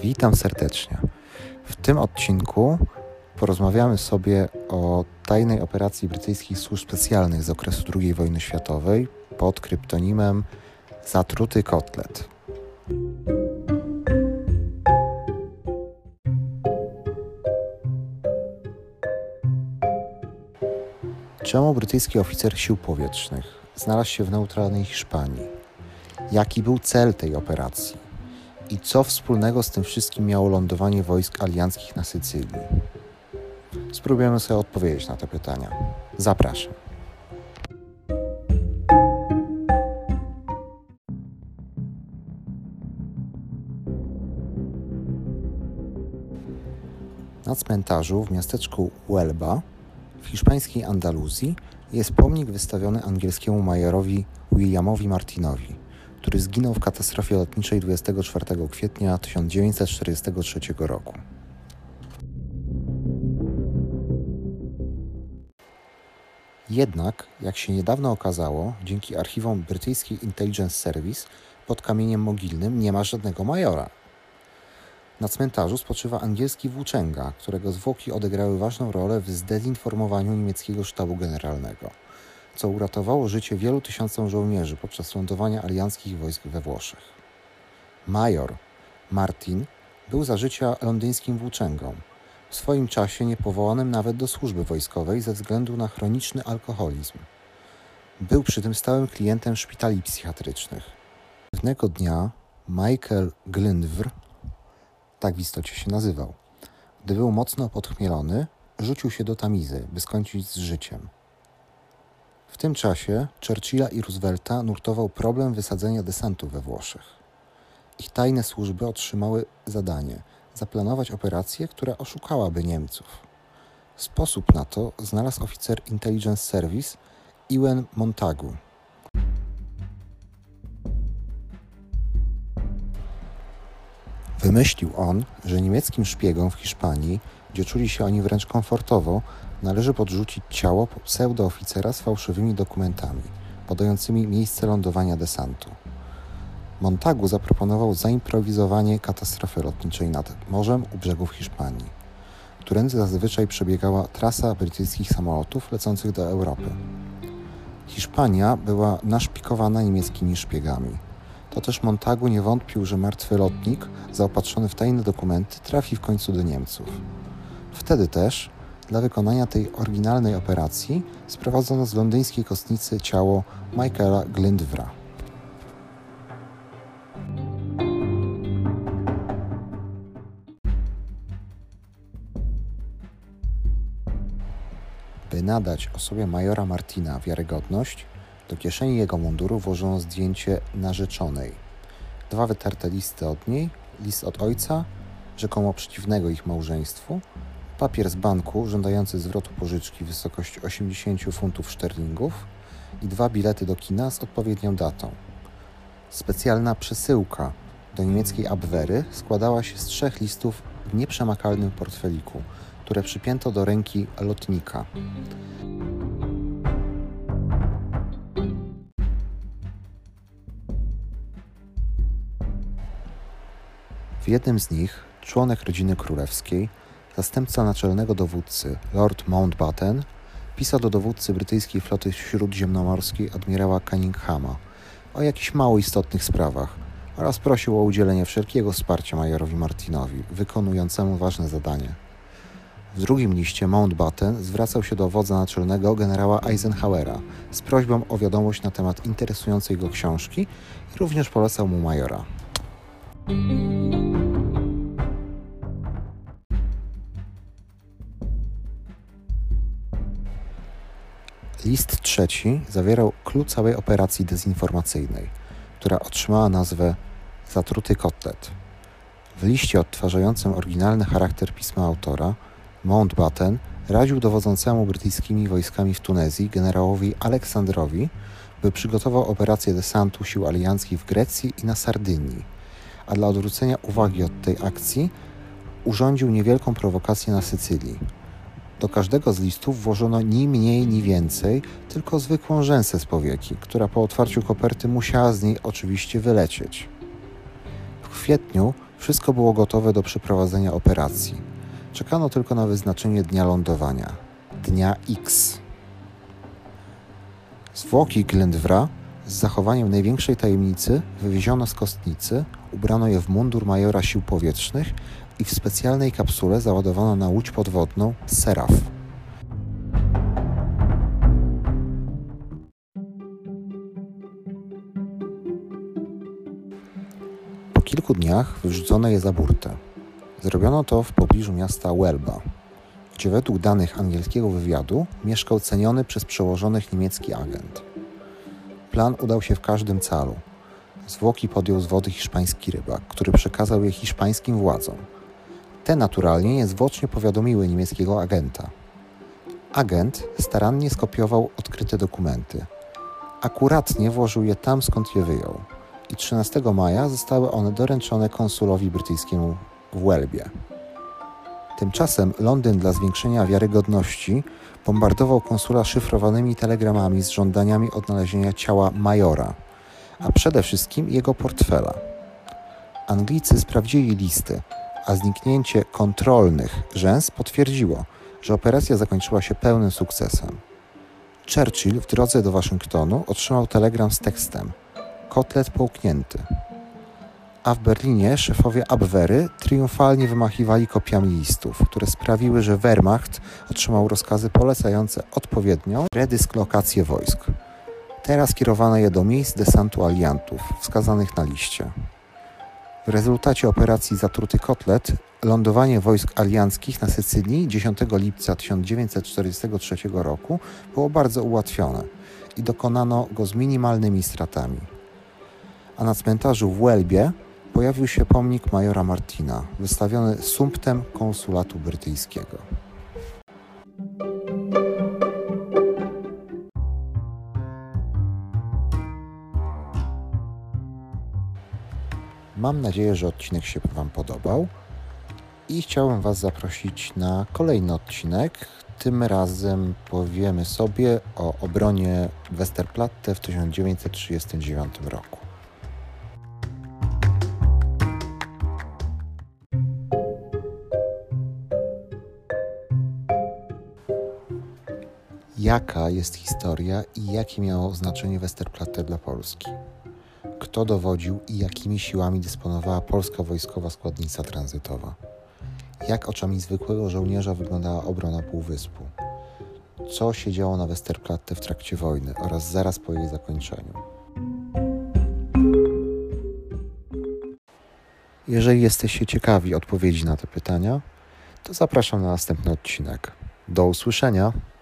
Witam serdecznie. W tym odcinku porozmawiamy sobie o tajnej operacji brytyjskich służb specjalnych z okresu II wojny światowej pod kryptonimem Zatruty Kotlet. Czemu brytyjski oficer sił powietrznych znalazł się w neutralnej Hiszpanii? Jaki był cel tej operacji? I co wspólnego z tym wszystkim miało lądowanie wojsk alianckich na Sycylii? Spróbujemy sobie odpowiedzieć na te pytania. Zapraszam. Na cmentarzu w miasteczku Huelva w hiszpańskiej Andaluzji jest pomnik wystawiony angielskiemu majorowi Williamowi Martinowi, który zginął w katastrofie lotniczej 24 kwietnia 1943 roku. Jednak, jak się niedawno okazało, dzięki archiwom brytyjskiej Intelligence Service pod kamieniem mogilnym nie ma żadnego majora. Na cmentarzu spoczywa angielski włóczęga, którego zwłoki odegrały ważną rolę w zdezinformowaniu niemieckiego sztabu generalnego, co uratowało życie wielu tysiącom żołnierzy podczas lądowania alianckich wojsk we Włoszech. Major Martin był za życia londyńskim włóczęgą, w swoim czasie niepowołanym nawet do służby wojskowej ze względu na chroniczny alkoholizm. Był przy tym stałym klientem szpitali psychiatrycznych. Pewnego dnia Michael Glyndwr, tak w istocie się nazywał, gdy był mocno podchmielony, rzucił się do Tamizy, by skończyć z życiem. W tym czasie Churchilla i Roosevelta nurtował problem wysadzenia desantów we Włoszech. Ich tajne służby otrzymały zadanie zaplanować operację, która oszukałaby Niemców. Sposób na to znalazł oficer Intelligence Service Ewen Montagu. Wymyślił on, że niemieckim szpiegom w Hiszpanii, gdzie czuli się oni wręcz komfortowo, należy podrzucić ciało pseudooficera z fałszywymi dokumentami, podającymi miejsce lądowania desantu. Montagu zaproponował zaimprowizowanie katastrofy lotniczej nad morzem u brzegów Hiszpanii, którędy zazwyczaj przebiegała trasa brytyjskich samolotów lecących do Europy. Hiszpania była naszpikowana niemieckimi szpiegami. To też Montagu nie wątpił, że martwy lotnik, zaopatrzony w tajne dokumenty, trafi w końcu do Niemców. Wtedy też, dla wykonania tej oryginalnej operacji, sprowadzono z londyńskiej kostnicy ciało Michaela Glyndwra. By nadać osobie majora Martina wiarygodność, do kieszeni jego munduru włożono zdjęcie narzeczonej, dwa wytarte listy od niej, list od ojca, rzekomo przeciwnego ich małżeństwu, papier z banku żądający zwrotu pożyczki w wysokości 80 funtów szterlingów i dwa bilety do kina z odpowiednią datą. Specjalna przesyłka do niemieckiej Abwery składała się z trzech listów w nieprzemakalnym portfeliku, które przypięto do ręki lotnika. W jednym z nich członek rodziny królewskiej, zastępca naczelnego dowódcy Lord Mountbatten, pisał do dowódcy brytyjskiej floty śródziemnomorskiej admirała Cunninghama o jakichś mało istotnych sprawach oraz prosił o udzielenie wszelkiego wsparcia majorowi Martinowi, wykonującemu ważne zadanie. W drugim liście Mountbatten zwracał się do wodza naczelnego generała Eisenhowera z prośbą o wiadomość na temat interesującej go książki i również polecał mu majora. List trzeci zawierał klucz całej operacji dezinformacyjnej, która otrzymała nazwę Zatruty Kotlet. W liście odtwarzającym oryginalny charakter pisma autora Mountbatten radził dowodzącemu brytyjskimi wojskami w Tunezji generałowi Aleksandrowi, by przygotował operację desantu sił alianckich w Grecji i na Sardynii, a dla odwrócenia uwagi od tej akcji urządził niewielką prowokację na Sycylii. Do każdego z listów włożono ni mniej, ni więcej, tylko zwykłą rzęsę z powieki, która po otwarciu koperty musiała z niej oczywiście wylecieć. W kwietniu Wszystko było gotowe do przeprowadzenia operacji. Czekano tylko na wyznaczenie dnia lądowania. Dnia X. Zwłoki Glyndwra z zachowaniem największej tajemnicy wywieziono z kostnicy, ubrano je w mundur majora sił powietrznych i w specjalnej kapsule załadowano na łódź podwodną Seraf. Po kilku dniach wyrzucono je za burtę. Zrobiono to w pobliżu miasta Huelva, gdzie według danych angielskiego wywiadu mieszkał ceniony przez przełożonych niemiecki agent. Plan udał się w każdym calu. Zwłoki podjął z wody hiszpański rybak, który przekazał je hiszpańskim władzom. Te naturalnie niezwłocznie powiadomiły niemieckiego agenta. Agent starannie skopiował odkryte dokumenty. Akuratnie włożył je tam, skąd je wyjął. I 13 maja zostały one doręczone konsulowi brytyjskiemu w Huelwie. Tymczasem Londyn dla zwiększenia wiarygodności bombardował konsula szyfrowanymi telegramami z żądaniami odnalezienia ciała majora, a przede wszystkim jego portfela. Anglicy sprawdzili listy, a zniknięcie kontrolnych rzęs potwierdziło, że operacja zakończyła się pełnym sukcesem. Churchill w drodze do Waszyngtonu otrzymał telegram z tekstem „Kotlet połknięty”. A w Berlinie szefowie Abwery triumfalnie wymachiwali kopiami listów, które sprawiły, że Wehrmacht otrzymał rozkazy polecające odpowiednią redysklokację wojsk. Teraz kierowano je do miejsc desantu aliantów, wskazanych na liście. W rezultacie operacji Zatruty Kotlet lądowanie wojsk alianckich na Sycylii 10 lipca 1943 roku było bardzo ułatwione i dokonano go z minimalnymi stratami. A na cmentarzu w Huelwie pojawił się pomnik majora Martina, wystawiony sumptem konsulatu brytyjskiego. Mam nadzieję, że odcinek się Wam podobał i chciałbym Was zaprosić na kolejny odcinek. Tym razem powiemy sobie o obronie Westerplatte w 1939 roku. Jaka jest historia i jakie miało znaczenie Westerplatte dla Polski? Kto dowodził i jakimi siłami dysponowała polska wojskowa składnica tranzytowa? Jak oczami zwykłego żołnierza wyglądała obrona półwyspu? Co się działo na Westerplatte w trakcie wojny oraz zaraz po jej zakończeniu? Jeżeli jesteście ciekawi odpowiedzi na te pytania, to zapraszam na następny odcinek. Do usłyszenia!